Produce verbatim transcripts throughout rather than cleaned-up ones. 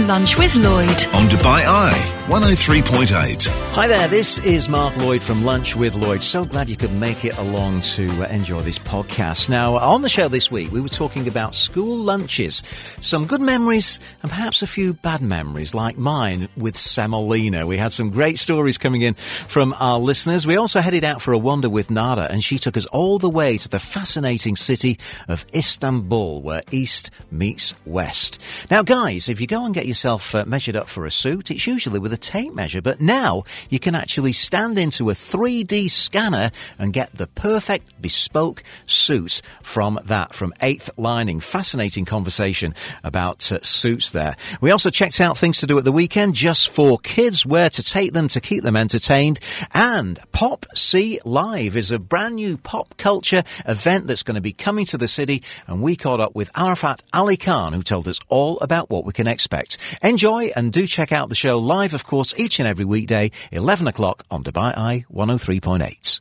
It's Lunch with Lloyd on Dubai Eye one oh three point eight. Hi there, this is Mark Lloyd from Lunch with Lloyd. So glad you could make it along to uh, enjoy this podcast. Now, on the show this week, we were talking about school lunches. Some good memories and perhaps a few bad memories, like mine with Semolina. We had some great stories coming in from our listeners. We also headed out for a wander with Nada, and she took us all the way to the fascinating city of Istanbul, where East meets West. Now, guys, if you go and get yourself uh, measured up for a suit, it's usually with a tape measure, but now you can actually stand into a three D scanner and get the perfect bespoke suit from that, from eighth Lining. Fascinating conversation about uh, suits there. We also checked out things to do at the weekend just for kids, where to take them to keep them entertained. And P O P C Live is a brand new pop culture event that's going to be coming to the city, and we caught up with Arafat Ali Khan, who told us all about what we can expect. Enjoy, and do check out the show live, of course, each and every weekday, eleven o'clock on Dubai Eye one oh three point eight.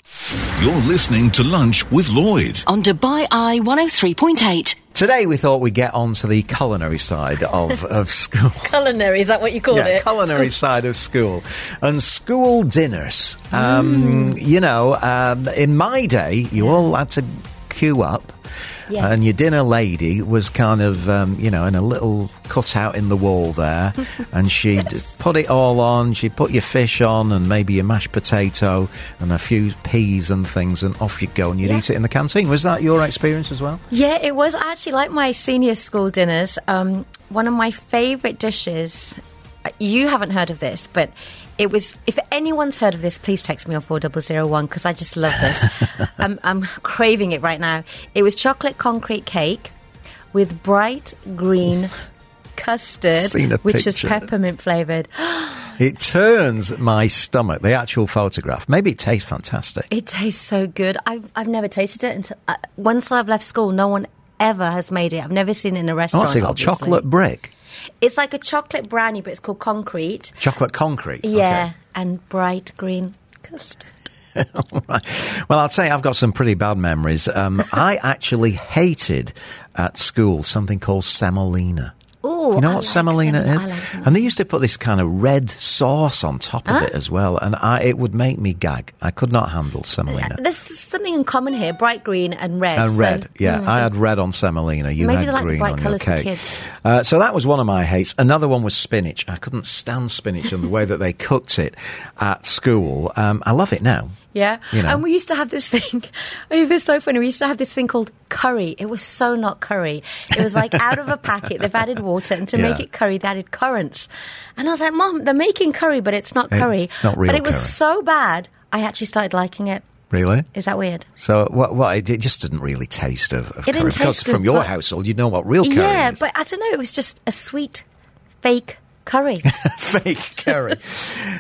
You're listening to Lunch with Lloyd on Dubai Eye one oh three point eight. Today we thought we'd get on to the culinary side of, of school. Culinary, is that what you call yeah, it? Culinary school. Side of school. And school dinners. Mm. Um, you know, um, in my day, you yeah. all had to queue up. Yeah. And your dinner lady was kind of, um, you know, in a little cutout in the wall there. And she'd yes. put it all on. She'd put your fish on and maybe your mashed potato and a few peas and things. And off you'd go and you'd yeah. eat it in the canteen. Was that your experience as well? Yeah, it was actually like my senior school dinners. Um, one of my favourite dishes, you haven't heard of this, but it was, if anyone's heard of this, please text me on four zero zero one because I just love this. I'm, I'm craving it right now. It was chocolate concrete cake with bright green custard, which picture. is peppermint flavoured. It turns my stomach, the actual photograph. Maybe it tastes fantastic. It tastes so good. I've, I've never tasted it until uh, once I've left school, no one ever has made it. I've never seen it in a restaurant. Oh, it's called chocolate brick. It's like a chocolate brownie, but it's called concrete. Chocolate concrete? Yeah, okay. And bright green custard. All right. Well, I'll say I've got some pretty bad memories. Um, I actually hated at school something called semolina. Ooh, you know I what like semolina sem- is? Like semolina. And they used to put this kind of red sauce on top of huh? it as well, and I, it would make me gag. I could not handle semolina. Uh, there's something in common here, bright green and red. And so, red, yeah. Mm, I had red on semolina, you maybe had like green the bright on colours your cake. Kids. Uh, so that was one of my hates. Another one was spinach. I couldn't stand spinach and the way that they cooked it at school. Um, I love it now. Yeah, you know. And we used to have this thing, it was so funny, we used to have this thing called curry. It was so not curry. It was like out of a packet, they've added water, and to yeah. make it curry, they added currants. And I was like, Mom, they're making curry, but it's not curry. It's not real But it curry. was so bad, I actually started liking it. Really? Is that weird? So, what? What? It just didn't really taste of, of it curry. Didn't taste because good, from your household, you know what real curry yeah, is. Yeah, but I don't know, it was just a sweet, fake curry. Fake curry.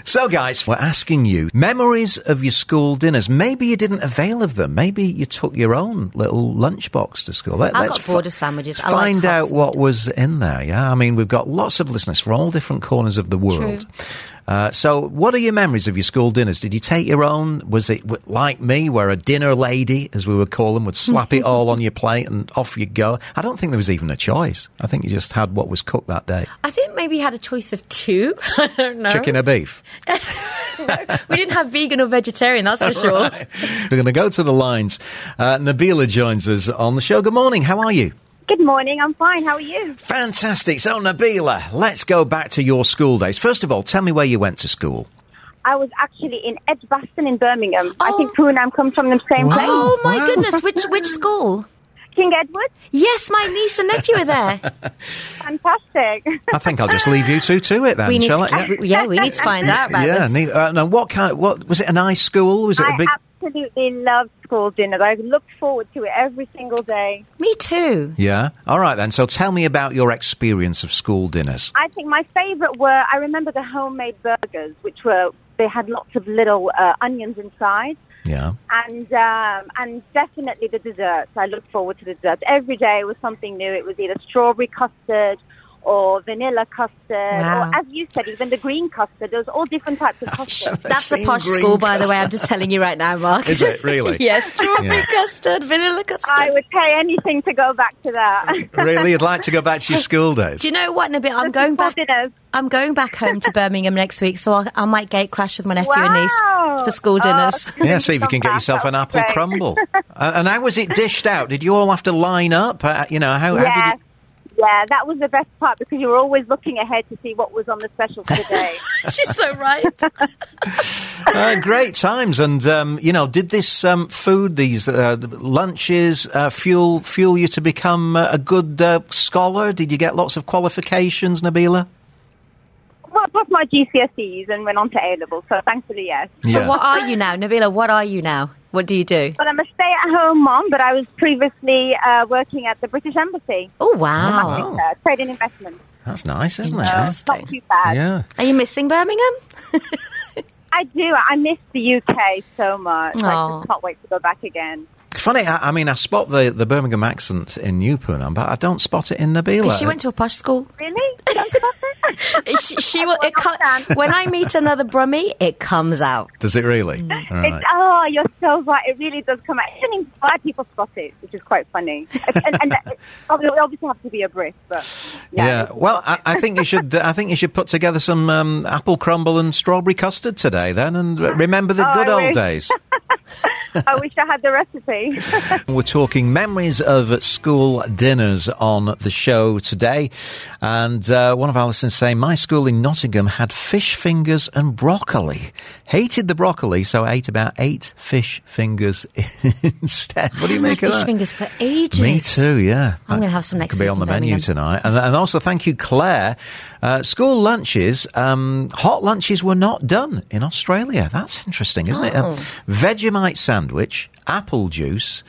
So, guys, we're asking you memories of your school dinners. Maybe you didn't avail of them. Maybe you took your own little lunchbox to school. Let, I let's got bored f- of sandwiches. I find out what was in there, yeah? I mean, we've got lots of listeners from all different corners of the world. True. Uh, so what are your memories of your school dinners? Did you take your own? Was it like me, where a dinner lady, as we would call them, would slap it all on your plate and off you go? I don't think there was even a choice. I think you just had what was cooked that day. I think maybe you had a choice of two. I don't know. Chicken or beef? No, we didn't have vegan or vegetarian, that's for sure. Right. We're going to go to the lines. Uh, Nabila joins us on the show. Good morning. How are you? Good morning, I'm fine, how are you? Fantastic. So, Nabila, let's go back to your school days. First of all, tell me where you went to school. I was actually in Edgbaston in Birmingham. Oh. I think Poonam comes from the same wow. place. Oh, my wow. goodness, which which school? King Edward? Yes, my niece and nephew are there. Fantastic. I think I'll just leave you two to it then, we need shall to, I? Yeah. yeah, we need to find out about yeah, this. Yeah, uh, no, what kind, what, was it a nice school? Was it I a big... absolutely loved school dinners. I looked forward to it every single day. Me too. Yeah. All right then. So tell me about your experience of school dinners. I think my favourite were, I remember the homemade burgers, which were, they had lots of little uh, onions inside. Yeah. And um, and definitely the desserts. I looked forward to the desserts. Every day was something new. It was either strawberry custard or vanilla custard, wow. or as you said, even the green custard. There's all different types of custard. That's a posh school, custard. By the way. I'm just telling you right now, Mark. Is it really? Yes, strawberry yeah. custard, vanilla custard. I would pay anything to go back to that. Really, you'd like to go back to your school days? Do you know what? In a bit, I'm going back. Dinners. I'm going back home to Birmingham next week, so I'll, I might gate crash with my nephew wow. and niece for school dinners. Oh, yeah, see if you can get yourself an apple great. crumble. And how was it dished out? Did you all have to line up? Uh, you know how? Yeah. how did it... Yeah, that was the best part because you were always looking ahead to see what was on the special for the day. She's so right. uh, great times. And, um, you know, did this um, food, these uh, lunches, uh, fuel fuel you to become uh, a good uh, scholar? Did you get lots of qualifications, Nabila? Well, I got my G C S Es and went on to A-level, so thankfully, yes. Yeah. So what are you now? Nabila, what are you now? What do you do? Well, I'm a stay-at-home mom, but I was previously uh, working at the British Embassy. Oh, wow. wow. Trade and investment. That's nice, isn't it? It's not too bad. Yeah. Are you missing Birmingham? I do. I miss the U K so much. Aww. I just can't wait to go back again. Funny, I, I mean, I spot the, the Birmingham accent in New Poonam, but I don't spot it in Nabila. She went to a posh school. Really? You don't spot it? she, she will, it co- when I meet another Brummie, it comes out. Does it really? Mm. Right. It's, oh, you're so right. It really does come out. Even five people spot it, which is quite funny. and and it obviously have to be a Brit, but... Yeah, yeah. well, I, I think you should I think you should put together some um, apple crumble and strawberry custard today, then, and remember the oh, good I old wish. days. I wish I had the recipe. We're talking memories of school dinners on the show today. And uh, one of our listeners saying, my school in Nottingham had fish fingers and broccoli. Hated the broccoli, so I ate about eight fish fingers instead. What do you I make of fish that? Fish fingers for ages. Me too, yeah. I'm going to have some next week. Could be on the menu them. tonight. And, and also, thank you, Claire. Uh, school lunches, um, hot lunches were not done in Australia. That's interesting, isn't oh. it? Um, Vegemite sandwich. Sandwich, apple juice,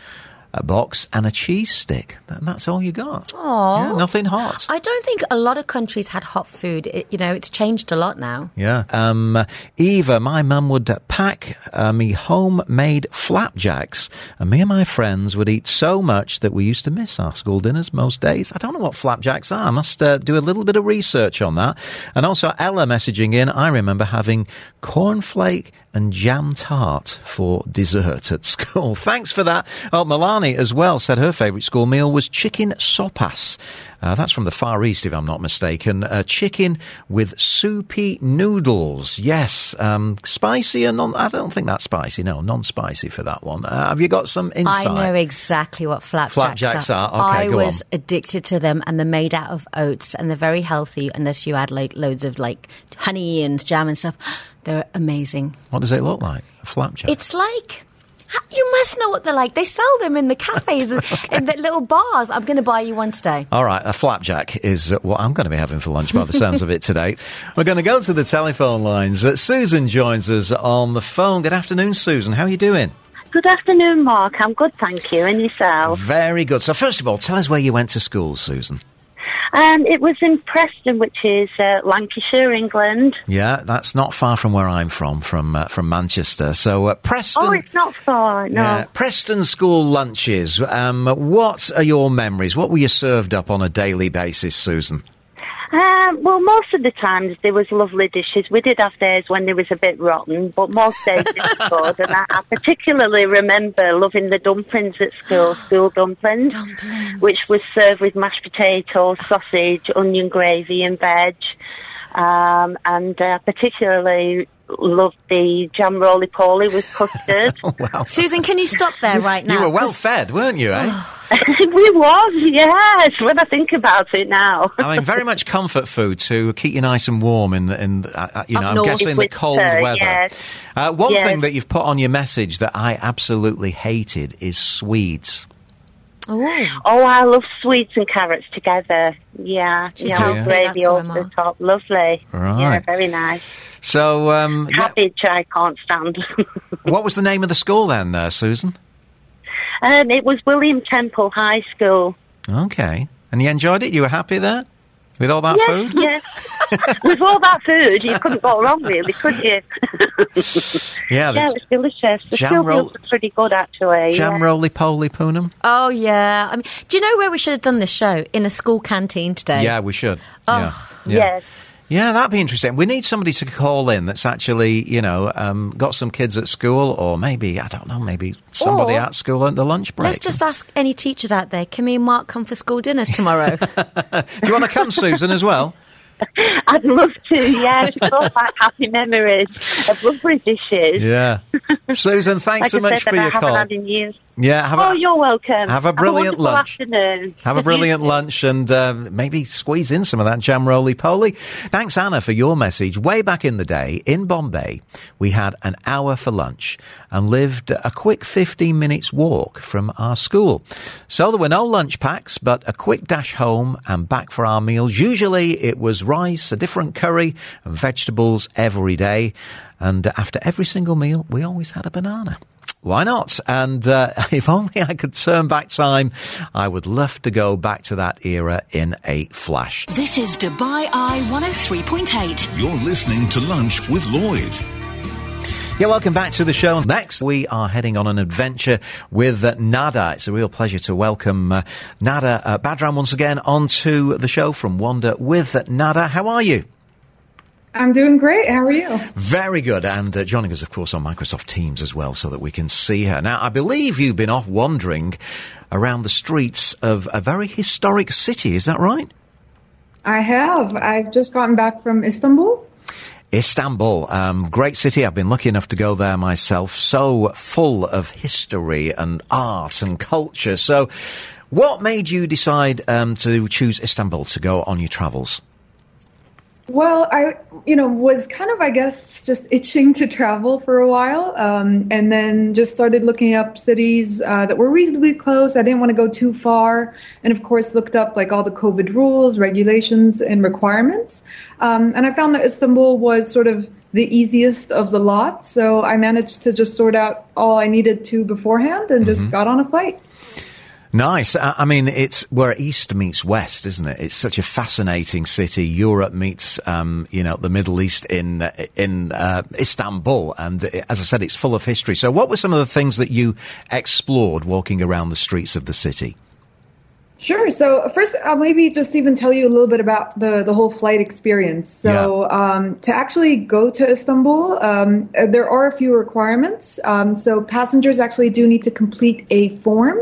a box and a cheese stick. And that's all you got. Aww. Yeah, nothing hot. I don't think a lot of countries had hot food. It, you know, it's changed a lot now. Yeah. Um, Eva, my mum would pack uh, me homemade flapjacks and me and my friends would eat so much that we used to miss our school dinners most days. I don't know what flapjacks are. I must uh, do a little bit of research on that. And also Ella messaging in, I remember having cornflake and jam tart for dessert at school. Thanks for that. Oh, Milani as well said her favourite school meal was chicken sopas. Uh, that's from the Far East, if I'm not mistaken. Uh, chicken with soupy noodles. Yes, um, spicy and non... I don't think that's spicy. No, non-spicy for that one. Uh, have you got some insight? I know exactly what flapjacks, flapjacks are. are. Okay, I go was on. addicted to them, and they're made out of oats, and they're very healthy unless you add like loads of like honey and jam and stuff. They're amazing. What does it look like? A flapjack? It's like... You must know what they're like. They sell them in the cafes and okay. in the little bars. I'm going to buy you one today. All right, a flapjack is what I'm going to be having for lunch by the sounds of it today. We're going to go to the telephone lines. Susan joins us on the phone. Good afternoon, Susan. How are you doing? Good afternoon, Mark. I'm good, thank you. And yourself? Very good. So first of all, tell us where you went to school, Susan. Um, it was in Preston, which is uh, Lancashire, England. Yeah, that's not far from where I'm from, from uh, from Manchester. So uh, Preston... Oh, it's not far, no. Yeah, Preston school lunches. Um, what are your memories? What were you served up on a daily basis, Susan? Um, well, most of the times there was lovely dishes. We did have days when there was a bit rotten, but most days it was good. And I, I particularly remember loving the dumplings at school, school dumplings, dumplings, which was served with mashed potatoes, sausage, onion gravy and veg. Um, and I uh, particularly loved the jam roly-poly with custard. Oh, wow. Susan, can you stop there right now? You were well fed, weren't you, eh? We was, yes, when I think about it now. I mean, very much comfort food to keep you nice and warm in, in uh, you know, I'm guessing the cold her, weather. Yes. Uh, one yes. thing that you've put on your message that I absolutely hated is Swedes. Oh. oh, I love sweets and carrots together. Yeah, She's yeah, yeah. gravy over the top. Lovely. Right. Yeah, very nice. So, um, cabbage, yeah. I can't stand. What was the name of the school then, uh, Susan? Um, it was William Temple High School. Okay, and you enjoyed it. You were happy there with all that yes, food. Yes. With all that food, you couldn't go wrong, really, could you? Yeah, yeah, it was delicious. The jam roll was pretty good, actually. Jam yeah. roly poly poonam. Oh yeah. I mean, do you know where we should have done this show? In a school canteen today. Yeah, we should. Oh, yeah. Yeah. Yes. Yeah, that'd be interesting. We need somebody to call in that's actually, you know, um, got some kids at school, or maybe, I don't know, maybe somebody or, at school at the lunch break. Let's just ask any teachers out there, can me and Mark come for school dinners tomorrow? Do you want to come, Susan, as well? I'd love to, yeah, to talk about happy memories of lovely dishes. Yeah. Susan, thanks like so much said, for your call. Had in years. Yeah, have oh, a, you're welcome. Have a brilliant have a lunch. Afternoon. Have a brilliant lunch and uh, maybe squeeze in some of that jam roly-poly. Thanks, Anna, for your message. Way back in the day, in Bombay, we had an hour for lunch and lived a quick fifteen minutes walk from our school. So there were no lunch packs, but a quick dash home and back for our meals. Usually it was rice, a different curry and vegetables every day. And after every single meal, we always had a banana. Why not? And uh, if only I could turn back time, I would love to go back to that era in a flash. This is Dubai Eye one oh three point eight. You're listening to Lunch with Lloyd. Yeah, welcome back to the show. Next, we are heading on an adventure with uh, Nada. It's a real pleasure to welcome uh, Nada uh, Badran once again onto the show from Wonder with Nada. How are you? I'm doing great. How are you? Very good. And uh, joining us, of course, on Microsoft Teams as well so that we can see her. Now, I believe you've been off wandering around the streets of a very historic city. Is that right? I have. I've just gotten back from Istanbul. Istanbul, um, great city. I've been lucky enough to go there myself. So full of history and art and culture. So what made you decide um, to choose Istanbul to go on your travels? Well, I, you know, was kind of, I guess, just itching to travel for a while, um, and then just started looking up cities uh, that were reasonably close. I didn't want to go too far, and of course looked up like all the COVID rules, regulations, and requirements. Um, and I found that Istanbul was sort of the easiest of the lot, so I managed to just sort out all I needed to beforehand and mm-hmm. just got on a flight. Nice. I mean, it's where East meets West, isn't it? It's such a fascinating city. Europe meets, um, you know, the Middle East in in uh, Istanbul. And as I said, it's full of history. So what were some of the things that you explored walking around the streets of the city? Sure. So first, I'll maybe just even tell you a little bit about the, the whole flight experience. So yeah. um, to actually go to Istanbul, um, there are a few requirements. Um, so passengers actually do need to complete a form,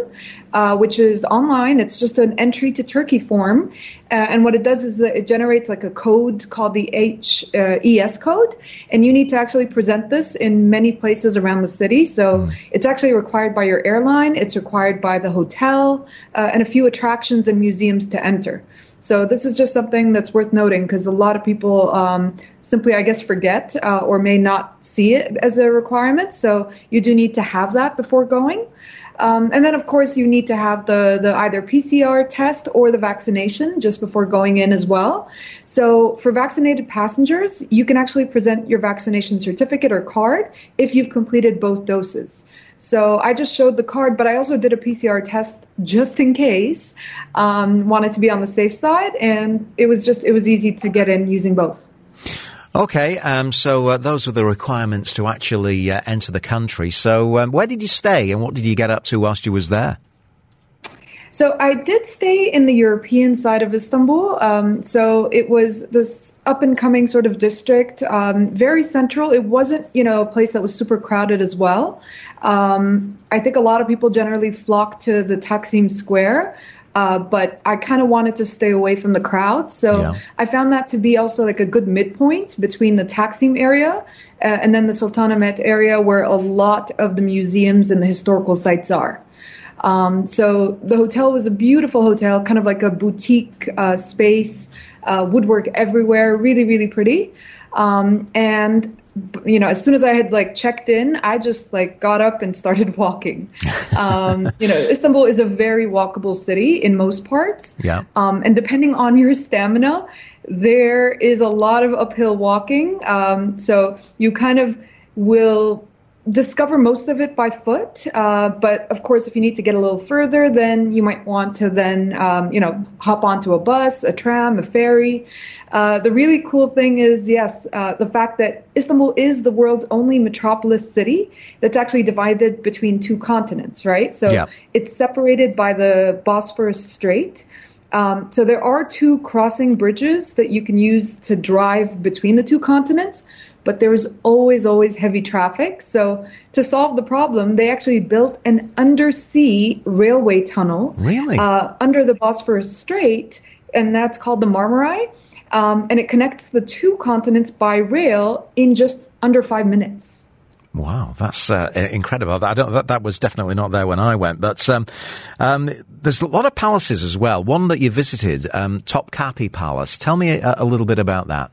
uh, which is online. It's just an entry to Turkey form. Uh, and what it does is that it generates like a code called the H E S code. And you need to actually present this in many places around the city. So mm. it's actually required by your airline. It's required by the hotel uh, and a few attractions. attractions and museums to enter. So this is just something that's worth noting because a lot of people um, simply, I guess, forget uh, or may not see it as a requirement. So you do need to have that before going. Um, and then, of course, you need to have the, the either P C R test or the vaccination just before going in as well. So for vaccinated passengers, you can actually present your vaccination certificate or card if you've completed both doses. So I just showed the card, but I also did a P C R test just in case, um, wanted to be on the safe side. And it was just it was easy to get in using both. OK, um, so uh, those were the requirements to actually uh, enter the country. So um, where did you stay and what did you get up to whilst you was there? So I did stay in the European side of Istanbul. Um, so it was this up and coming sort of district, um, very central. It wasn't, you know, a place that was super crowded as well. Um, I think a lot of people generally flock to the Taksim Square. Uh, but I kind of wanted to stay away from the crowd. So yeah. I found that to be also like a good midpoint between the Taksim area uh, and then the Sultanahmet area where a lot of the museums and the historical sites are. Um, so the hotel was a beautiful hotel, kind of like a boutique uh, space, uh, woodwork everywhere, really, really pretty. Um, and you know, as soon as I had like checked in, I just like got up and started walking. Um, you know, Istanbul is a very walkable city in most parts. Yeah. Um, and depending on your stamina, there is a lot of uphill walking. Um, so you kind of will discover most of it by foot. Uh, but of course, if you need to get a little further, then you might want to then, um, you know, hop onto a bus, a tram, a ferry. Uh, the really cool thing is, yes, uh, the fact that Istanbul is the world's only metropolis city that's actually divided between two continents, right? So yeah. It's separated by the Bosphorus Strait. Um, so there are two crossing bridges that you can use to drive between the two continents. But there was always, always heavy traffic. So to solve the problem, they actually built an undersea railway tunnel really? uh, under the Bosphorus Strait, and that's called the Marmaray. Um, and it connects the two continents by rail in just under five minutes. Wow, that's uh, incredible. I don't, that, that was definitely not there when I went. But um, um, there's a lot of palaces as well. One that you visited, um, Topkapi Palace. Tell me a, a little bit about that.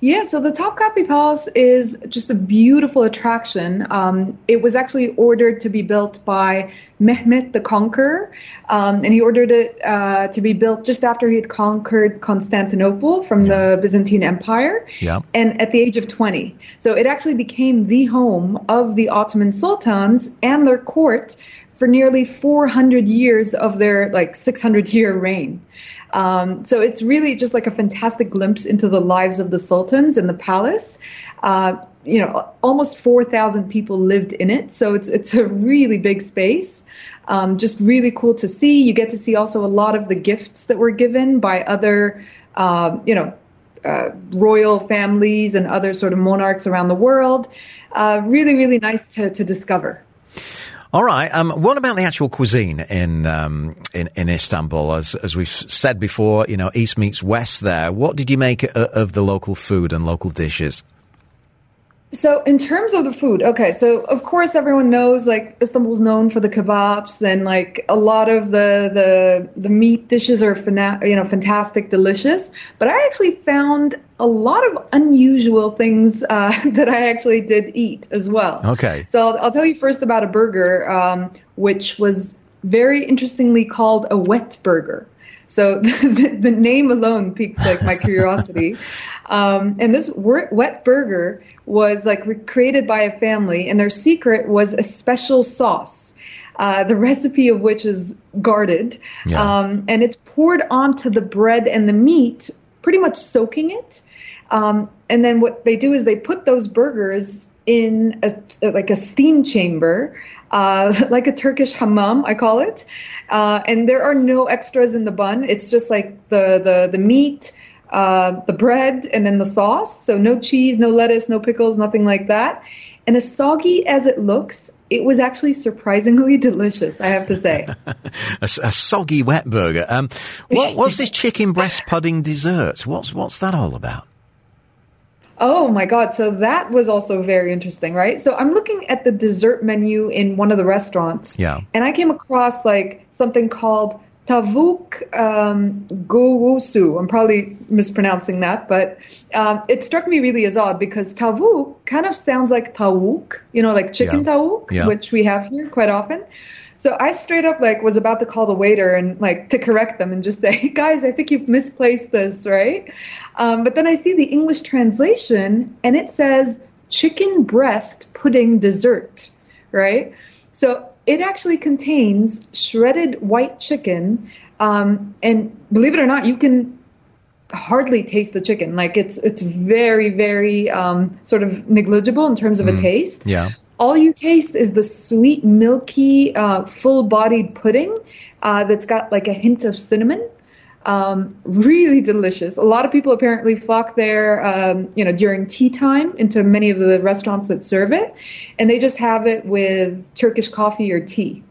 Yeah, so the Topkapi Palace is just a beautiful attraction. Um, it was actually ordered to be built by Mehmet the Conqueror, um, and he ordered it uh, to be built just after he had conquered Constantinople from yeah. the Byzantine Empire, yeah. and at the age of twenty. So it actually became the home of the Ottoman sultans and their court for nearly four hundred years of their like six hundred year reign. Um, so it's really just like a fantastic glimpse into the lives of the sultans and the palace. Uh, you know, almost four thousand people lived in it. So it's it's a really big space. Um, just really cool to see. You get to see also a lot of the gifts that were given by other, uh, you know, uh, royal families and other sort of monarchs around the world. Uh, really, really nice to, to discover. All right. Um, what about the actual cuisine in, um, in in Istanbul? As as we've said before, you know, East meets West there. What did you make of, of the local food and local dishes? So in terms of the food, okay, so of course everyone knows like Istanbul's known for the kebabs and like a lot of the the, the meat dishes are fana- you know fantastic, delicious. But I actually found a lot of unusual things uh, that I actually did eat as well. Okay. So I'll, I'll tell you first about a burger, um, which was very interestingly called a wet burger. So the, the name alone piqued like my curiosity. Um, and this wet burger was like created by a family, and their secret was a special sauce, uh, the recipe of which is guarded. Yeah. Um, and it's poured onto the bread and the meat, pretty much soaking it. Um, and then what they do is they put those burgers in a, like a steam chamber, Uh, like a Turkish hammam, I call it. Uh, and there are no extras in the bun. It's just like the, the, the meat, uh, the bread, and then the sauce. So no cheese, no lettuce, no pickles, nothing like that. And as soggy as it looks, it was actually surprisingly delicious, I have to say. a, a soggy wet burger. Um, what, what's this chicken breast pudding dessert? What's, what's that all about? Oh, my God. So that was also very interesting, right? So I'm looking at the dessert menu in one of the restaurants. Yeah. And I came across like something called tavuk um, goğusu. I'm probably mispronouncing that, but um, it struck me really as odd because tavuk kind of sounds like tavuk, you know, like chicken yeah. tavuk, yeah. which we have here quite often. So I straight up like was about to call the waiter and like to correct them and just say, guys, I think you've misplaced this, right? Um, but then I see the English translation and it says chicken breast pudding dessert, right? So it actually contains shredded white chicken. Um, and believe it or not, you can hardly taste the chicken. Like it's it's very, very um, sort of negligible in terms of mm, a taste. Yeah. All you taste is the sweet, milky, uh, full-bodied pudding uh, that's got like a hint of cinnamon. Um, really delicious. A lot of people apparently flock there, um, you know, during tea time into many of the restaurants that serve it, and they just have it with Turkish coffee or tea.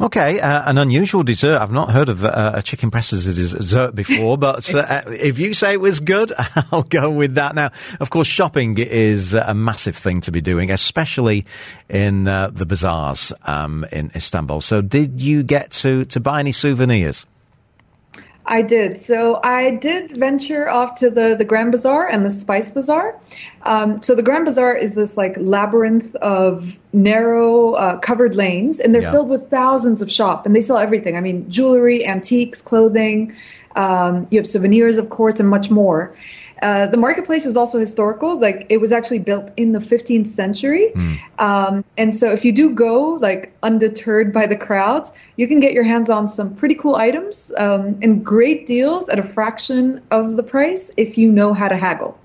Okay, uh, an unusual dessert. I've not heard of uh, a chicken breast as a dessert before, but uh, if you say it was good, I'll go with that. Now, of course, shopping is a massive thing to be doing, especially in uh, the bazaars um, in Istanbul. So did you get to, to buy any souvenirs? I did. So I did venture off to the, the Grand Bazaar and the Spice Bazaar. Um, so the Grand Bazaar is this like labyrinth of narrow uh, covered lanes, and they're yeah. filled with thousands of shops, and they sell everything. I mean, jewelry, antiques, clothing, um, you have souvenirs, of course, and much more. Uh, the marketplace is also historical. Like, it was actually built in the fifteenth century. Mm. Um, and so if you do go, like, undeterred by the crowds, you can get your hands on some pretty cool items um, and great deals at a fraction of the price if you know how to haggle.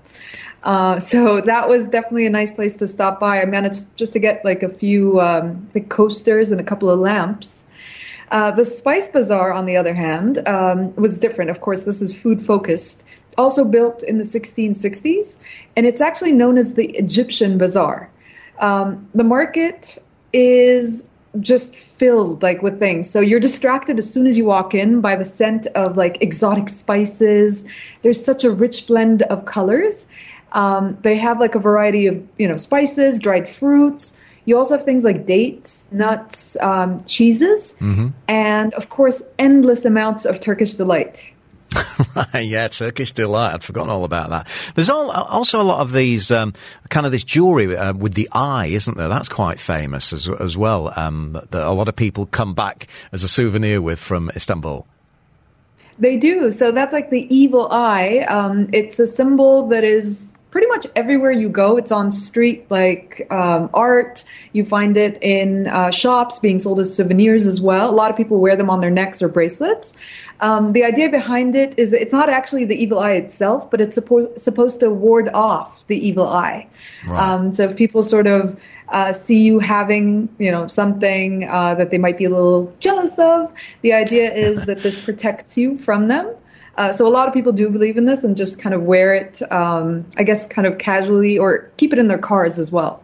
Uh, so that was definitely a nice place to stop by. I managed just to get, like, a few um, like coasters and a couple of lamps. Uh, the Spice Bazaar, on the other hand, um, was different. Of course, this is food-focused, also built in the sixteen sixties, and it's actually known as the Egyptian Bazaar. Um, the market is just filled, like, with things. So you're distracted as soon as you walk in by the scent of, like, exotic spices. There's such a rich blend of colors. Um, they have, like, a variety of, you know, spices, dried fruits. You also have things like dates, nuts, um, cheeses, mm-hmm. and, of course, endless amounts of Turkish delight. Right, yeah, Turkish delight. I'd forgotten all about that. There's all, also a lot of these, um, kind of this jewellery uh, with the eye, isn't there? That's quite famous as, as well, um, that a lot of people come back as a souvenir with from Istanbul. They do. So that's like the evil eye. Um, it's a symbol that is... pretty much everywhere you go, it's on street, like, um, art. You find it in uh, shops being sold as souvenirs as well. A lot of people wear them on their necks or bracelets. Um, the idea behind it is that it's not actually the evil eye itself, but it's suppo- supposed to ward off the evil eye. Right. Um, so if people sort of uh, see you having, you know, something uh, that they might be a little jealous of, the idea is that this protects you from them. Uh, so a lot of people do believe in this and just kind of wear it, um, I guess, kind of casually, or keep it in their cars as well.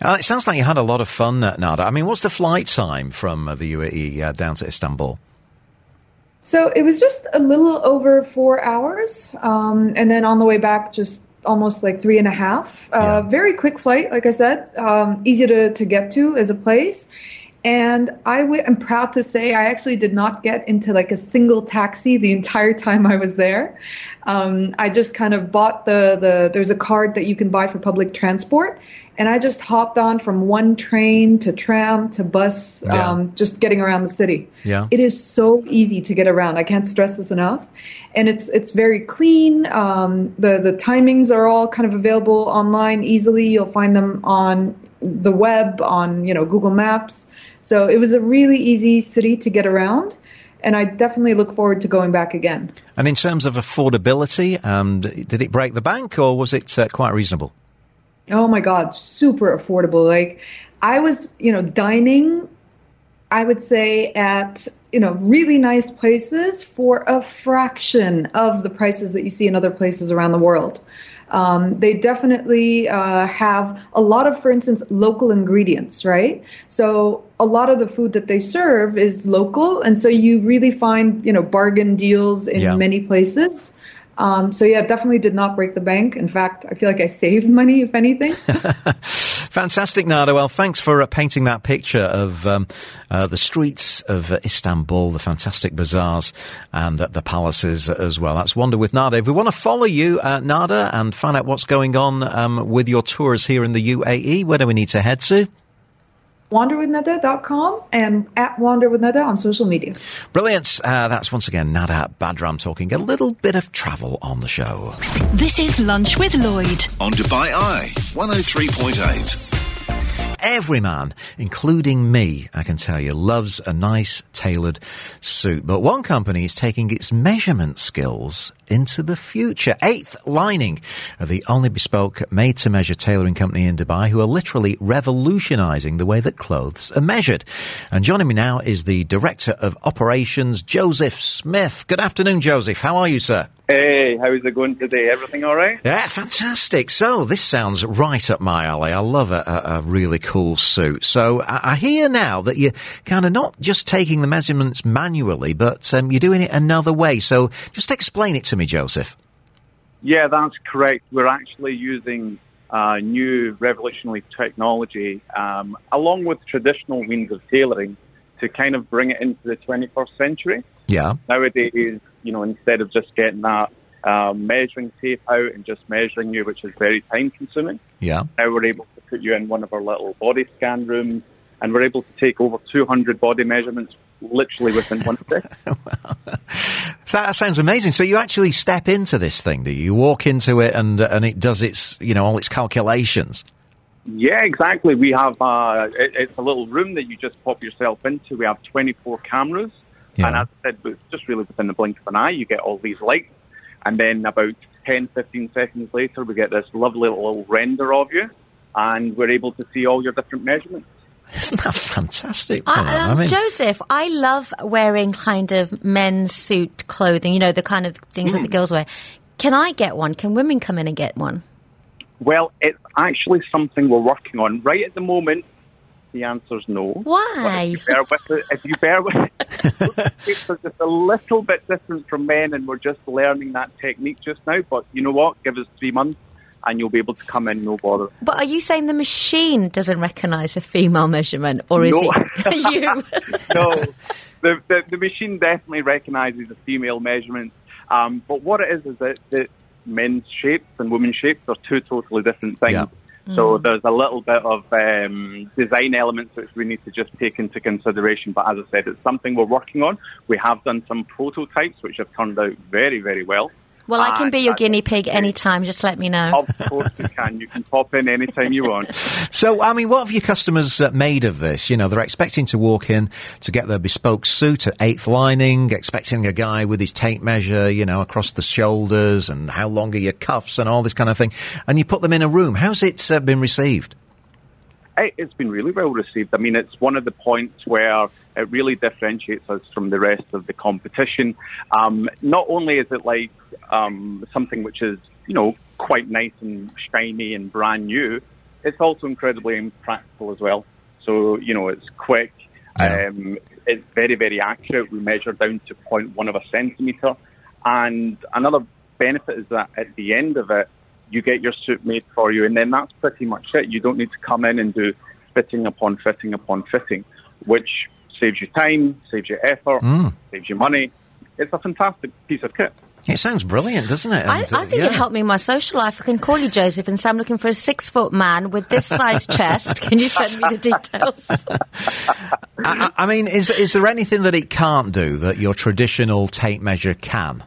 Uh, it sounds like you had a lot of fun, Nada. I mean, what's the flight time from uh, the U A E uh, down to Istanbul? So it was just a little over four hours. Um, and then on the way back, just almost like three and a half. Uh, yeah. Very quick flight, like I said, um, easy to, to get to as a place. And I w- I'm proud to say I actually did not get into, like, a single taxi the entire time I was there. Um, I just kind of bought the, the – there's a card that you can buy for public transport, and I just hopped on from one train to tram to bus, yeah. um, just getting around the city. Yeah. It is so easy to get around. I can't stress this enough. And it's it's very clean. Um, the, the timings are all kind of available online easily. You'll find them on the web, on, you know, Google Maps. So it was a really easy city to get around, and I definitely look forward to going back again. And in terms of affordability, um, did it break the bank, or was it uh, quite reasonable? Oh, my God, super affordable. Like, I was, you know, dining, I would say, at, you know, really nice places for a fraction of the prices that you see in other places around the world. Um, they definitely uh, have a lot of, for instance, local ingredients, right? So a lot of the food that they serve is local, and so you really find, you know, bargain deals in yeah. many places. Um, so, yeah, definitely did not break the bank. In fact, I feel like I saved money, if anything. Fantastic, Nada. Well, thanks for uh, painting that picture of um, uh, the streets of uh, Istanbul, the fantastic bazaars, and uh, the palaces as well. That's Wonder with Nada. If we want to follow you, uh, Nada, and find out what's going on um, with your tours here in the U A E, where do we need to head to? Wander with Nada dot com and at Wander with Nada on social media. Brilliant. Uh, that's once again Nada Badran talking a little bit of travel on the show. This is Lunch with Lloyd on Dubai Eye one oh three point eight. Every man, including me, I can tell you, loves a nice tailored suit. But one company is taking its measurement skills into the future. eighth Lining are the only bespoke made-to-measure tailoring company in Dubai who are literally revolutionising the way that clothes are measured. And joining me now is the Director of Operations, Joseph Smith. Good afternoon, Joseph. How are you, sir? Hey, how's it going today? Everything all right? Yeah, fantastic. So this sounds right up my alley. I love a, a, a really cool suit. So I, I hear now that you're kind of not just taking the measurements manually, but um, you're doing it another way. So just explain it to me, Joseph. Yeah, that's correct. We're actually using uh, new revolutionary technology um, along with traditional means of tailoring to kind of bring it into the twenty-first century. Yeah. Nowadays, you know, instead of just getting that uh, measuring tape out and just measuring you, which is very time-consuming, yeah. now we're able to put you in one of our little body scan rooms and we're able to take over two hundred body measurements literally within one day. Wow. That sounds amazing. So you actually step into this thing, do you? You walk into it and and it does its, you know, all its calculations. Yeah, exactly. We have uh, it, it's a little room that you just pop yourself into. We have twenty-four cameras, yeah. And as I said, just really within the blink of an eye, you get all these lights, and then about ten, fifteen seconds later, we get this lovely little render of you, and we're able to see all your different measurements. Isn't that fantastic? I, um, I mean, Joseph, I love wearing kind of men's suit clothing, you know, the kind of things mm. that the girls wear. Can I get one? Can women come in and get one? Well, it's actually something we're working on. Right at the moment, the answer's no. Why? If you bear with it, if you bear with it, it's just a little bit different from men, and we're just learning that technique just now. But you know what? Give us three months. And you'll be able to come in, no bother. But are you saying the machine doesn't recognise a female measurement, or is no. it you? No, the, the, the machine definitely recognises a female measurement. Um, but what it is is that, that men's shapes and women's shapes are two totally different things. Yeah. Mm. So there's a little bit of um, design elements which we need to just take into consideration. But as I said, it's something we're working on. We have done some prototypes which have turned out very, very well. Well, I can be your guinea pig anytime. Just let me know. Of course you can. You can pop in anytime you want. So, I mean, what have your customers made of this? You know, they're expecting to walk in to get their bespoke suit at eighth Lining, expecting a guy with his tape measure, you know, across the shoulders and how long are your cuffs and all this kind of thing. And you put them in a room. How's it uh, been received? It's been really well received. I mean, it's one of the points where it really differentiates us from the rest of the competition. Um, not only is it like um, something which is, you know, quite nice and shiny and brand new, it's also incredibly practical as well. So, you know, it's quick. Yeah. Um, it's very, very accurate. We measure down to zero point one of a centimetre. And another benefit is that at the end of it, you get your suit made for you, and then that's pretty much it. You don't need to come in and do fitting upon fitting upon fitting, which saves you time, saves you effort, mm. saves you money. It's a fantastic piece of kit. It sounds brilliant, doesn't it? I, I think yeah. it helped me in my social life. I can call you Joseph and say I'm looking for a six-foot man with this size chest. Can you send me the details? I, I mean, is, is there anything that it can't do that your traditional tape measure can?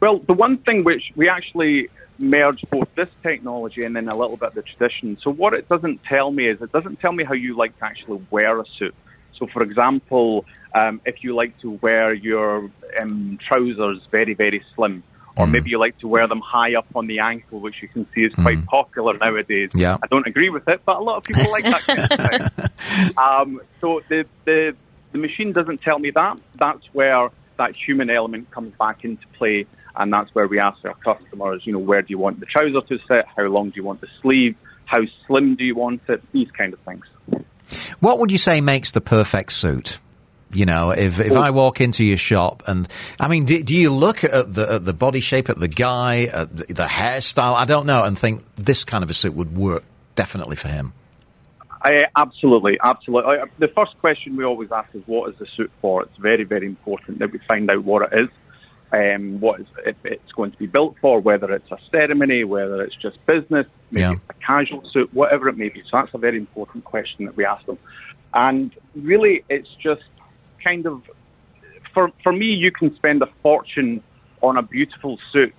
Well, the one thing which we actually merged both this technology and then a little bit of the tradition. So what it doesn't tell me is it doesn't tell me how you like to actually wear a suit. So, for example, um, if you like to wear your um, trousers very, very slim, or mm. maybe you like to wear them high up on the ankle, which you can see is quite mm. popular nowadays. Yeah. I don't agree with it, but a lot of people like that kind of thing. Um, so the, the, the machine doesn't tell me that. That's where that human element comes back into play. And that's where we ask our customers, you know, where do you want the trouser to sit? How long do you want the sleeve? How slim do you want it? These kind of things. What would you say makes the perfect suit? You know, if if oh. I walk into your shop and, I mean, do, do you look at the, at the body shape, at the guy, at the, the hairstyle, I don't know, and think this kind of a suit would work definitely for him? I, absolutely, absolutely. I, the first question we always ask is, what is the suit for? It's very, very important that we find out what it is. Um, what is, if it's going to be built for, whether it's a ceremony, whether it's just business, maybe yeah. a casual suit, whatever it may be. So that's a very important question that we ask them. And really, it's just kind of, for for me, you can spend a fortune on a beautiful suit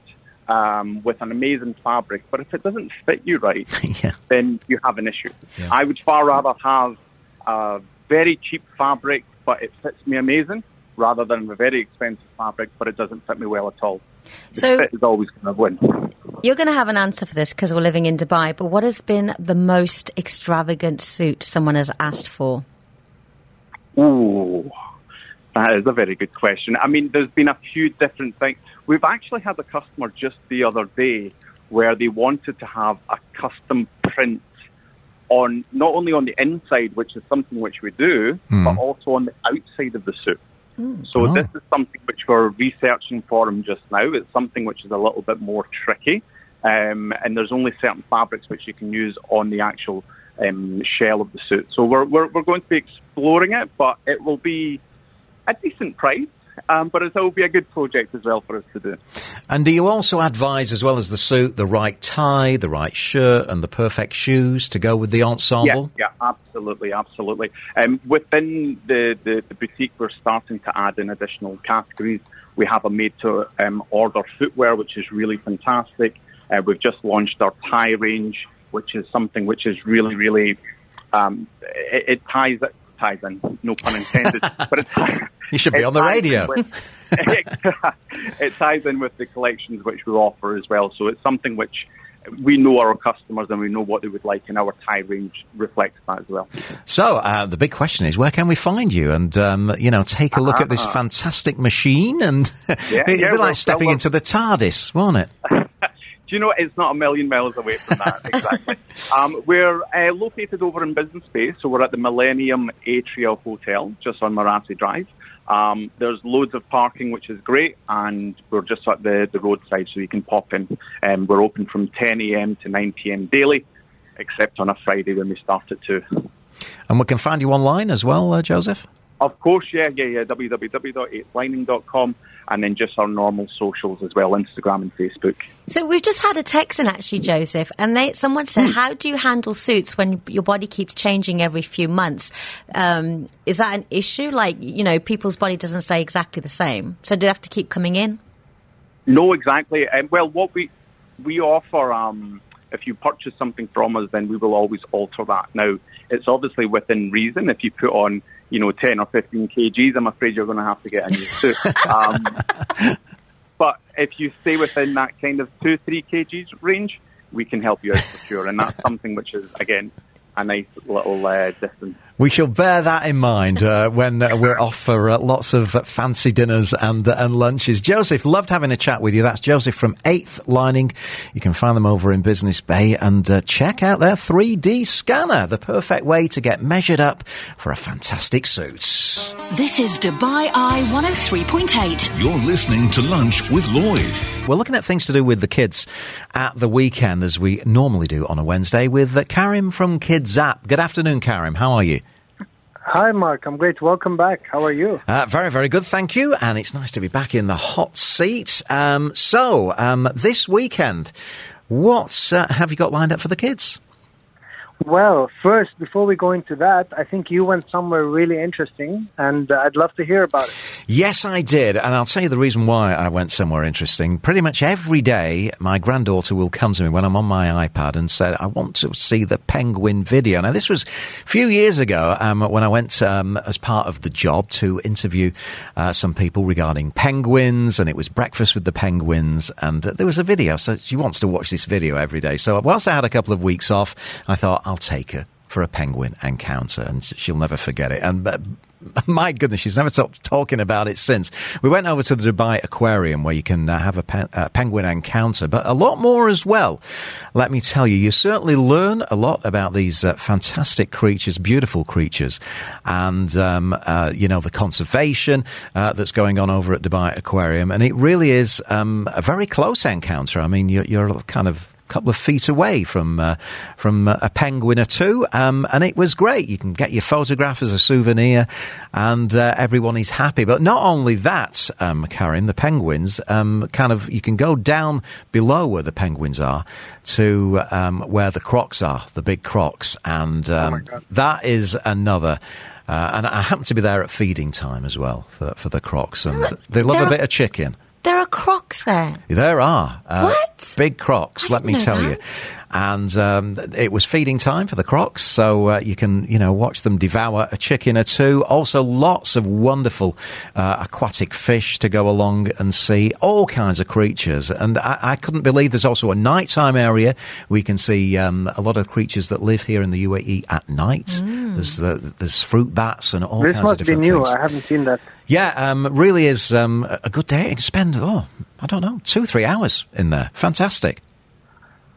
um, with an amazing fabric, but if it doesn't fit you right, yeah. then you have an issue. Yeah. I would far rather have a very cheap fabric, but it fits me amazing, rather than a very expensive fabric, but it doesn't fit me well at all. The so fit is always going to win. You're going to have an answer for this because we're living in Dubai, but what has been the most extravagant suit someone has asked for? Ooh, that is a very good question. I mean, there's been a few different things. We've actually had a customer just the other day where they wanted to have a custom print on, not only on the inside, which is something which we do, mm. but also on the outside of the suit. Mm. So oh. this is something which we're researching for them just now. It's something which is a little bit more tricky, um, and there's only certain fabrics which you can use on the actual um, shell of the suit. So we're, we're we're going to be exploring it, but it will be a decent price. Um, but it will be a good project as well for us to do. And do you also advise, as well as the suit, the right tie, the right shirt, and the perfect shoes to go with the ensemble? Yeah, yeah, absolutely, absolutely. Um, within the, the, the boutique, we're starting to add in additional categories. We have a made-to-order um, footwear, which is really fantastic. Uh, we've just launched our tie range, which is something which is really, really... Um, it, it ties... ties in, no pun intended. But it ties, you should be on the radio. With, it ties in with the collections which we offer as well. So it's something which we know our customers and we know what they would like, and our tie range reflects that as well. So uh, the big question is, where can we find you? And, um, you know, take a look uh-huh. at this fantastic machine, and yeah, it'd yeah, be like stepping into the TARDIS, won't it? You know, it's not a million miles away from that, exactly. um, we're uh, located over in Business Space, so we're at the Millennium Atria Hotel, just on Marassi Drive. Um, there's loads of parking, which is great, and we're just at the, the roadside, so you can pop in. Um, we're open from ten a.m. to nine p.m. daily, except on a Friday when we start at two. And we can find you online as well, uh, Joseph? Of course, yeah, yeah, yeah, w w w dot eighth lining dot com, and then just our normal socials as well, Instagram and Facebook. So we've just had a text in, actually, Joseph, and they, someone said, hmm. how do you handle suits when your body keeps changing every few months? Um, is that an issue? Like, you know, people's body doesn't stay exactly the same. So do you have to keep coming in? No, exactly. Um, well, what we we offer, um, if you purchase something from us, then we will always alter that. Now, it's obviously within reason. If you put on, you know, ten or fifteen kilograms, I'm afraid you're going to have to get a new suit. Um, but if you stay within that kind of two, three kilograms range, we can help you out for sure. And that's something which is, again, a nice little uh, distance. We shall bear that in mind uh, when uh, we're off for uh, lots of uh, fancy dinners and uh, and lunches. Joseph, loved having a chat with you. That's Joseph from eighth Lining. You can find them over in Business Bay, and uh, check out their three D scanner, the perfect way to get measured up for a fantastic suit. This is Dubai Eye one oh three point eight. You're listening to Lunch with Lloyd. We're looking at things to do with the kids at the weekend, as we normally do on a Wednesday, with uh, Karim from Kids Kidzapp. Good afternoon, Karim. How are you? Hi, Mark. I'm great. Welcome back. How are you? Uh, very, very good. Thank you. And it's nice to be back in the hot seat. Um, so, um, this weekend, what uh, have you got lined up for the kids? Well, first, before we go into that, I think you went somewhere really interesting, and uh, I'd love to hear about it. Yes, I did, and I'll tell you the reason why I went somewhere interesting. Pretty much every day, my granddaughter will come to me when I'm on my iPad and say, I want to see the penguin video. Now, this was a few years ago um, when I went um, as part of the job to interview uh, some people regarding penguins, and it was Breakfast with the Penguins, and uh, there was a video, so she wants to watch this video every day. So whilst I had a couple of weeks off, I thought, I'll take her for a penguin encounter, and she'll never forget it. And uh, my goodness, she's never stopped talking about it since. We went over to the Dubai Aquarium, where you can uh, have a pe- uh, penguin encounter, but a lot more as well. Let me tell you, you certainly learn a lot about these uh, fantastic creatures, beautiful creatures, and, um, uh, you know, the conservation uh, that's going on over at Dubai Aquarium. And it really is um, a very close encounter. I mean, you're, you're kind of couple of feet away from uh, from a penguin or two, um, and it was great. You can get your photograph as a souvenir, and uh, everyone is happy. But not only that, um, Karim, the penguins, um, kind of, you can go down below where the penguins are to um, where the crocs are, the big crocs, and um, oh that is another. Uh, and I happened to be there at feeding time as well for, for the crocs, and they love a bit of chicken. There are crocs there. There are. Uh, what? Big crocs, let me tell that. you. And um, it was feeding time for the crocs, so uh, you can, you know, watch them devour a chicken or two. Also, lots of wonderful uh, aquatic fish to go along and see, all kinds of creatures. And I, I couldn't believe there's also a nighttime area. We can see um, a lot of creatures that live here in the U A E at night. Mm. There's the, there's fruit bats and all this kinds of different things. This must be new. I haven't seen that. Yeah, um, really is um, a good day. You can spend, oh, I don't know, two, three hours in there. Fantastic.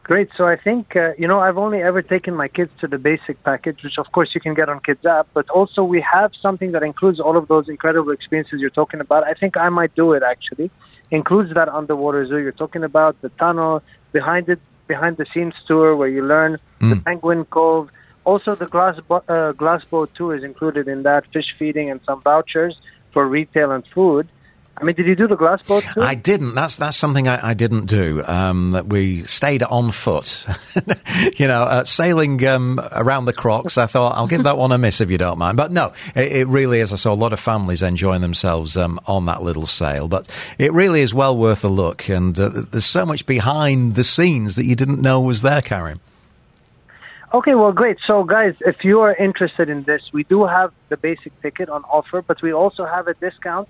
Great. So I think, uh, you know, I've only ever taken my kids to the basic package, which of course you can get on Kidzapp, but also we have something that includes all of those incredible experiences you're talking about. I think I might do it, actually. Includes that underwater zoo you're talking about, the tunnel, behind it, behind the scenes tour where you learn mm. the Penguin Cove. Also the glass, bo- uh, glass boat tour is included in that, fish feeding and some vouchers for retail and food. I mean, did you do the glass boat too? I didn't. That's that's something I, I didn't do. Um, that we stayed on foot. you know, uh, sailing um, around the Crocs, I thought, I'll give that one a miss if you don't mind. But no, it, it really is. I saw a lot of families enjoying themselves um, on that little sail. But it really is well worth a look. And uh, there's so much behind the scenes that you didn't know was there, Karim. Okay, well, great. So, guys, if you are interested in this, we do have the basic ticket on offer, but we also have a discount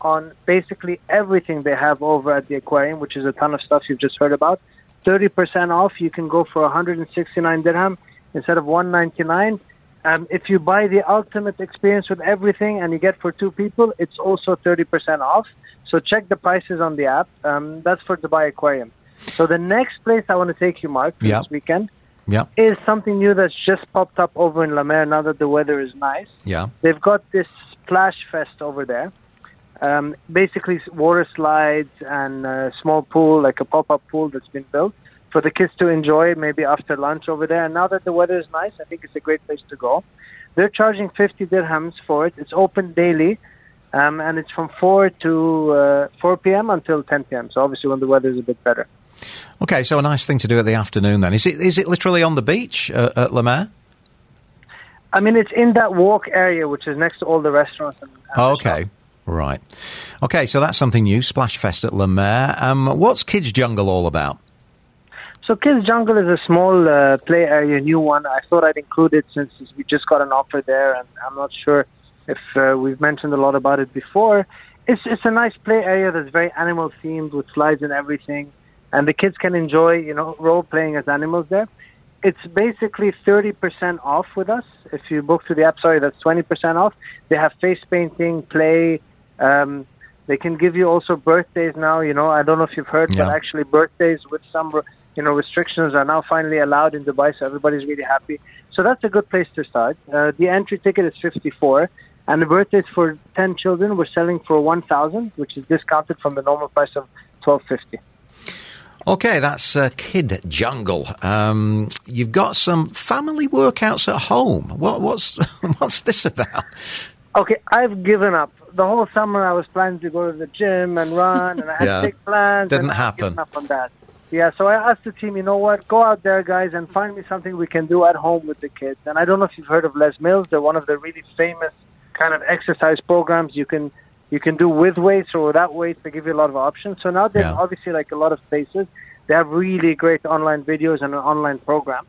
on basically everything they have over at the aquarium, which is a ton of stuff you've just heard about. thirty percent off. You can go for one hundred sixty-nine dirham instead of one ninety-nine. Um, if you buy the ultimate experience with everything and you get for two people, it's also thirty percent off. So check the prices on the app. Um, that's for Dubai Aquarium. So the next place I want to take you, Mark, for yeah. this weekend yeah. is something new that's just popped up over in La Mer now that the weather is nice. Yeah. They've got this Splash Fest over there. Um, basically water slides and a small pool, like a pop-up pool that's been built for the kids to enjoy maybe after lunch over there. And now that the weather is nice, I think it's a great place to go. They're charging fifty dirhams for it. It's open daily, um, and it's from four to four p.m. until ten p.m. So obviously when the weather is a bit better. Okay, so a nice thing to do at the afternoon then. Is it is it literally on the beach uh, at La Mer? I mean, it's in that walk area, which is next to all the restaurants. And, and oh, okay. Shops. Right. Okay, so that's something new, Splash Fest at La Mer. Um, what's Kids Jungle all about? So Kids Jungle is a small uh, play area, new one. I thought I'd include it since we just got an offer there, and I'm not sure if uh, we've mentioned a lot about it before. It's, it's a nice play area that's very animal-themed with slides and everything, and the kids can enjoy, you know, role-playing as animals there. It's basically thirty percent off with us. If you book through the app, sorry, that's twenty percent off. They have face painting, play. Um, they can give you also birthdays now, you know, I don't know if you've heard, yeah. but actually birthdays with some, you know, restrictions are now finally allowed in Dubai, so everybody's really happy. So that's a good place to start. Uh, the entry ticket is fifty-four, and the birthdays for ten children we're selling for one thousand, which is discounted from the normal price of twelve fifty. Okay, that's uh, Kid Jungle. Um, you've got some family workouts at home. What, what's what's this about? Okay, I've given up. The whole summer I was planning to go to the gym and run, and I had yeah. big plans. Didn't and happen. I've given up on that. Yeah, so I asked the team, you know what, go out there, guys, and find me something we can do at home with the kids. And I don't know if you've heard of Les Mills. They're one of the really famous kind of exercise programs you can you can do with weights or without weights. They give you a lot of options. So now there's yeah. obviously like a lot of places. They have really great online videos and an online program.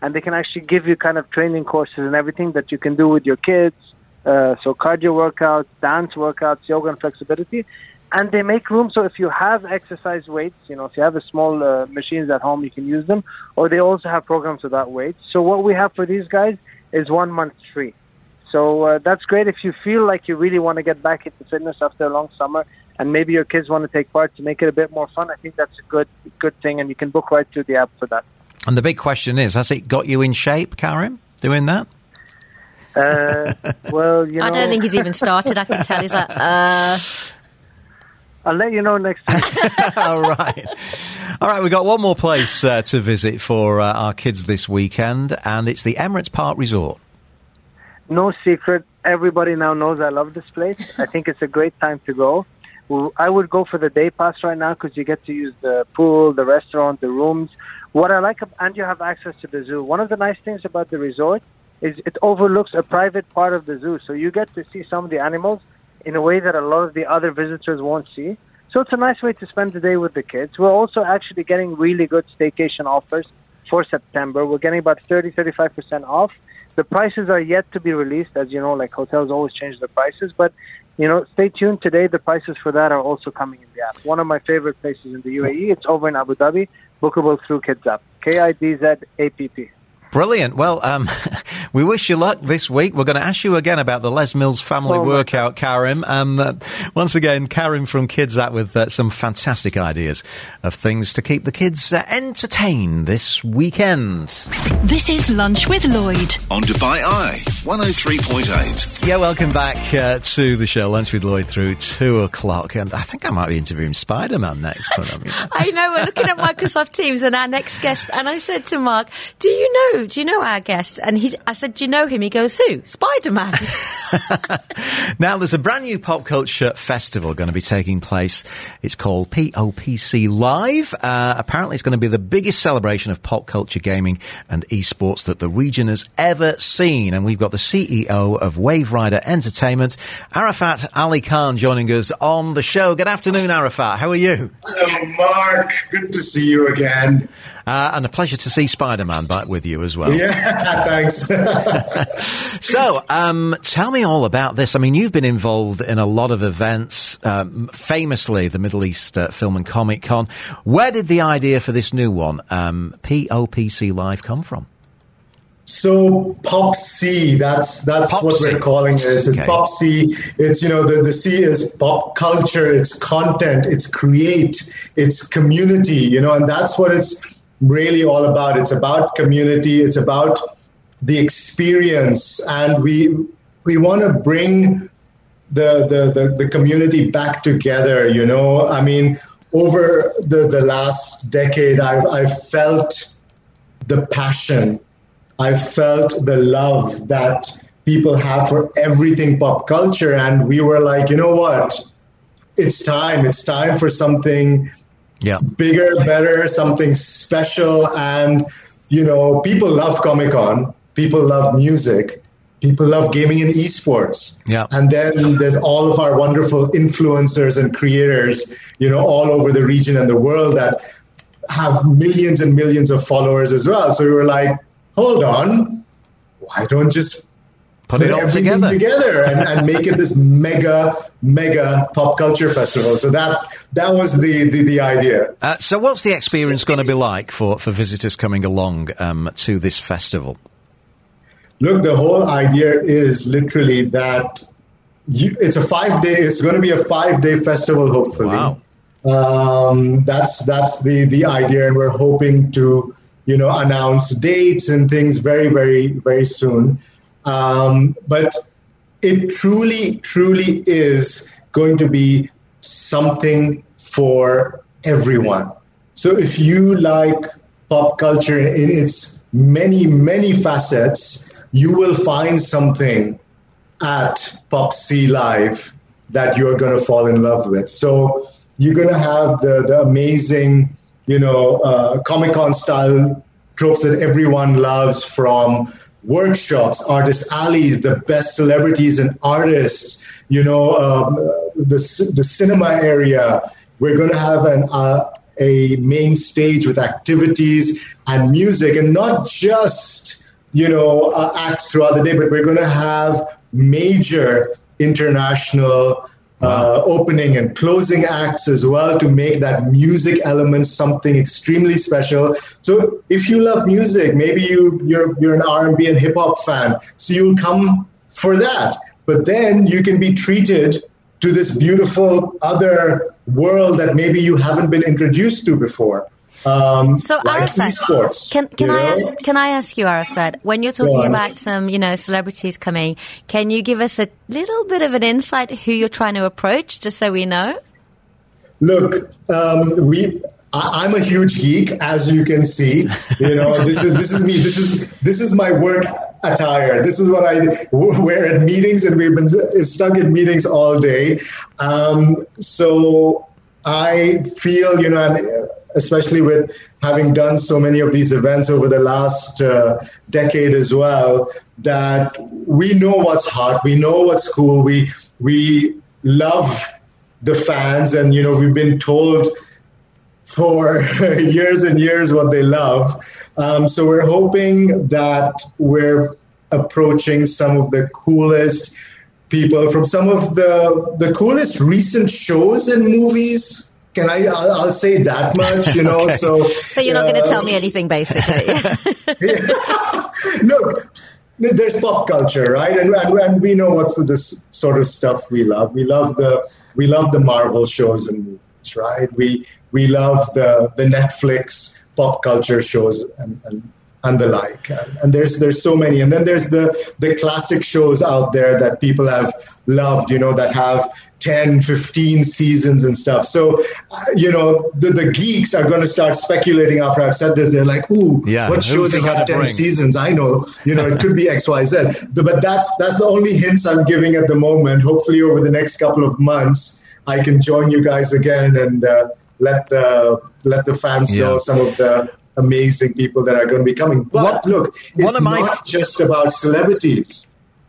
And they can actually give you kind of training courses and everything that you can do with your kids. Uh, so cardio workouts, dance workouts, yoga and flexibility. And they make room, so if you have exercise weights, you know, if you have a small uh, machines at home, you can use them. Or they also have programs without weights. So what we have for these guys is one month free. So uh, that's great if you feel like you really want to get back into fitness after a long summer and maybe your kids want to take part to make it a bit more fun. I think that's a good good thing, and you can book right through the app for that. And the big question is, has it got you in shape, Karim, doing that? Uh, well, you know, I don't think he's even started. I can tell he's like, uh... I'll let you know next time. All right. All right, we've got one more place uh, to visit for uh, our kids this weekend, and it's the Emirates Park Resort. No secret. Everybody now knows I love this place. I think it's a great time to go. I would go for the day pass right now because you get to use the pool, the restaurant, the rooms. What I like, and you have access to the zoo. One of the nice things about the resort is it overlooks a private part of the zoo. So you get to see some of the animals in a way that a lot of the other visitors won't see. So it's a nice way to spend the day with the kids. We're also actually getting really good staycation offers for September. We're getting about thirty, thirty-five percent off. The prices are yet to be released. As you know, like hotels always change the prices. But, you know, stay tuned today. The prices for that are also coming in the app. One of my favorite places in the U A E. It's over in Abu Dhabi, bookable through Kidzapp. K I D Z A P P. Brilliant. Well, um, we wish you luck this week. We're going to ask you again about the Les Mills family oh, workout, Karim. Um, uh, once again, Karim from Kidzapp with uh, some fantastic ideas of things to keep the kids uh, entertained this weekend. This is Lunch with Lloyd on Dubai Eye one oh three point eight. Yeah, welcome back uh, to the show, Lunch with Lloyd through two o'clock. And I think I might be interviewing Spider-Man next. I know, we're looking at Microsoft Teams and our next guest. And I said to Mark, do you know oh, do you know our guest? And he, I said, do you know him? He goes, who? Spider-Man. Now, there's a brand new pop culture festival going to be taking place. It's called P O P C Live. Uh, apparently, it's going to be the biggest celebration of pop culture, gaming and esports that the region has ever seen. And we've got the C E O of WaveRider Entertainment, Arafat Ali Khan, joining us on the show. Good afternoon, Arafat. How are you? Hello, Mark. Good to see you again. Uh, and a pleasure to see Spider-Man back with you as well. Yeah, thanks. So, um, tell me all about this. I mean, you've been involved in a lot of events, um, famously the Middle East uh, Film and Comic Con. Where did the idea for this new one, um, P O P C Live, come from? So P O P C, that's that's Pop what C. we're calling it. It's okay. P O P C. It's, you know, the, the C is pop culture, it's content, it's create, it's community, you know, and that's what it's really all about. It's about community, it's about the experience, and we we want to bring the, the, the, the community back together, you know. I mean, over the, the last decade, I've, I've felt the passion. I felt the love that people have for everything pop culture. And we were like, you know what? It's time. It's time for something yeah. bigger, better, something special. And, you know, people love Comic-Con. People love music. People love gaming and esports. Yeah. And then there's all of our wonderful influencers and creators, you know, all over the region and the world that have millions and millions of followers as well. So we were like, hold on, why don't just put, put it all together, together and, and make it this mega, mega pop culture festival? So that that was the, the, the idea. Uh, so what's the experience going to be like for, for visitors coming along um, to this festival? Look, the whole idea is literally that you, it's a five-day, it's going to be a five-day festival, hopefully. Wow. Um, that's that's the, the idea, and we're hoping to, you know, announce dates and things very, very, very soon. Um, but it truly, truly is going to be something for everyone. So if you like pop culture in its many, many facets, you will find something at P O P C Live that you're going to fall in love with. So you're going to have the, the amazing, you know, uh, Comic-Con style tropes that everyone loves, from workshops, artist alleys, the best celebrities and artists, you know, um, the, the cinema area. We're going to have an, uh, a main stage with activities and music, and not just, you know, uh, acts throughout the day, but we're going to have major international Uh, opening and closing acts as well, to make that music element something extremely special. So if you love music, maybe you, you're you're an R and B and hip-hop fan, so you'll come for that. But then you can be treated to this beautiful other world that maybe you haven't been introduced to before. Um, so like Arafat, esports, can, can I ask, can I ask you, Arafat, when you're talking about some, you know, celebrities coming, can you give us a little bit of an insight who you're trying to approach, just so we know? Look, um, we, I, I'm a huge geek, as you can see. You know, this is this is me. This is this is my work attire. This is what I wear at meetings, and we've been stuck in meetings all day. Um, so I feel, you know, I'm, especially with having done so many of these events over the last uh, decade as well, that we know what's hot, we know what's cool, we we love the fans, and, you know, we've been told for years and years what they love. Um, so we're hoping that we're approaching some of the coolest people from some of the, the coolest recent shows and movies. Can I, I'll, I'll say that much, you know, okay. so. So you're not uh, going to tell me anything, basically. Look, there's pop culture, right? And, and, and we know what's this sort of stuff we love. We love the, we love the Marvel shows and movies, right? We, we love the, the Netflix pop culture shows and, and and the like. And, and there's there's so many. And then there's the, the classic shows out there that people have loved, you know, that have ten, fifteen seasons and stuff. So, you know, the, the geeks are going to start speculating after I've said this. They're like, ooh, yeah, what shows have had ten seasons? I know, you know, it could be X, Y, Z. But that's, that's the only hints I'm giving at the moment. Hopefully over the next couple of months, I can join you guys again and uh, let the let the fans yeah. know some of the amazing people that are going to be coming. But what, look, it's not my... just about celebrities.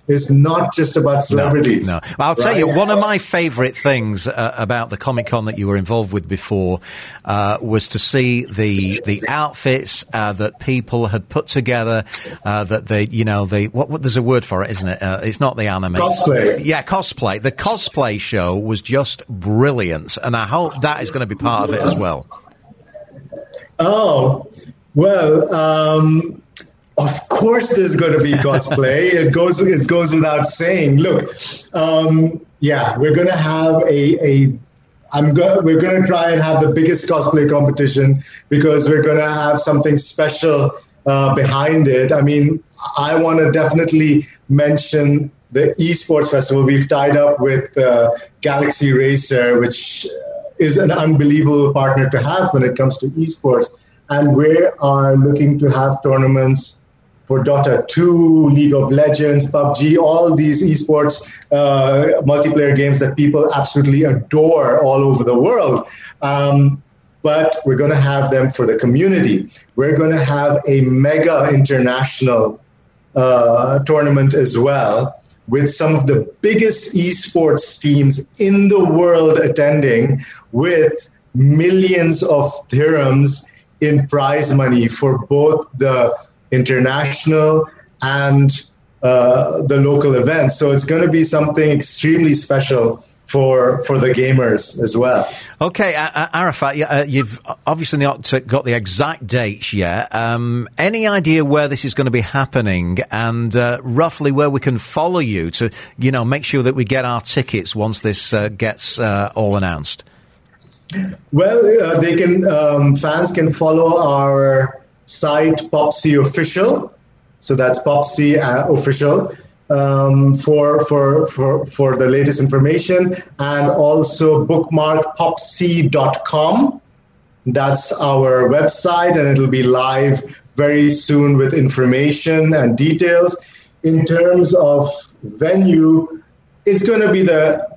It's not just about celebrities. No, no. I'll tell right? you, one of my favorite things uh, about the Comic-Con that you were involved with before uh, was to see the the outfits uh, that people had put together, uh, that they, you know, they, what, what, there's a word for it, isn't it? Uh, it's not the anime. Cosplay. Yeah, cosplay. The cosplay show was just brilliant, and I hope that is going to be part of it as well. Oh, well, um... of course there's going to be cosplay. It goes it goes without saying. Look, um, yeah, we're going to have a, a I'm go- we're going to try and have the biggest cosplay competition because we're going to have something special uh, behind it. I mean, I want to definitely mention the esports festival. We've tied up with uh, Galaxy Racer, which is an unbelievable partner to have when it comes to esports. And we are looking to have tournaments for Dota two, League of Legends, P U B G, all these esports uh, multiplayer games that people absolutely adore all over the world. Um, but we're going to have them for the community. We're going to have a mega international uh, tournament as well, with some of the biggest esports teams in the world attending, with millions of dirhams in prize money for both the international and uh, the local events. So it's going to be something extremely special for for the gamers as well. Okay, uh, Arafat, uh, you've obviously not got the exact dates yet. Um, any idea where this is going to be happening, and uh, roughly where we can follow you to, you know, make sure that we get our tickets once this uh, gets uh, all announced? Well, uh, they can um, fans can follow our site P O P C Official, so that's P O P C uh, Official um, for for for for the latest information, and also bookmark P O P C dot com. That's our website, and it'll be live very soon with information and details. In terms of venue, it's going to be the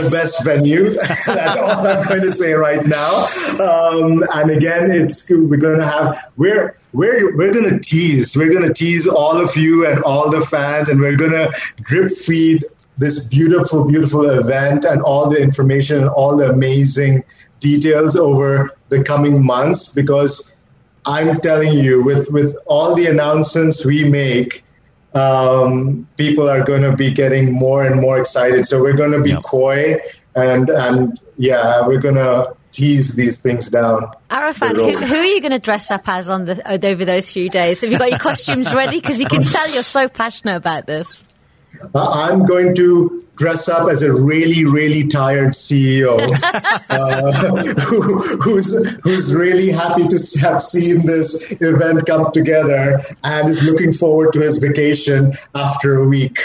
the best venue. That's all I'm going to say right now. Um, and again, it's we're going to have we're we're we're going to tease. We're going to tease all of you and all the fans, and we're going to drip feed this beautiful, beautiful event and all the information and all the amazing details over the coming months. Because I'm telling you, with with all the announcements we make, Um, people are going to be getting more and more excited. So we're going to be yep. coy and, and yeah, we're going to tease these things down. Arafat, who, who are you going to dress up as on the, over those few days? Have you got your costumes ready? Because you can tell you're so passionate about this. I'm going to dress up as a really, really tired C E O uh, who, who's who's really happy to have seen this event come together and is looking forward to his vacation after a week.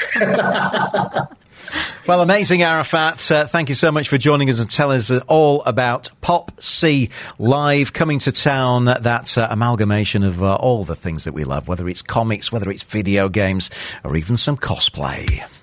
Well, amazing, Arafat. Uh, thank you so much for joining us and telling us all about P O P C Live coming to town, that uh, amalgamation of uh, all the things that we love, whether it's comics, whether it's video games, or even some cosplay.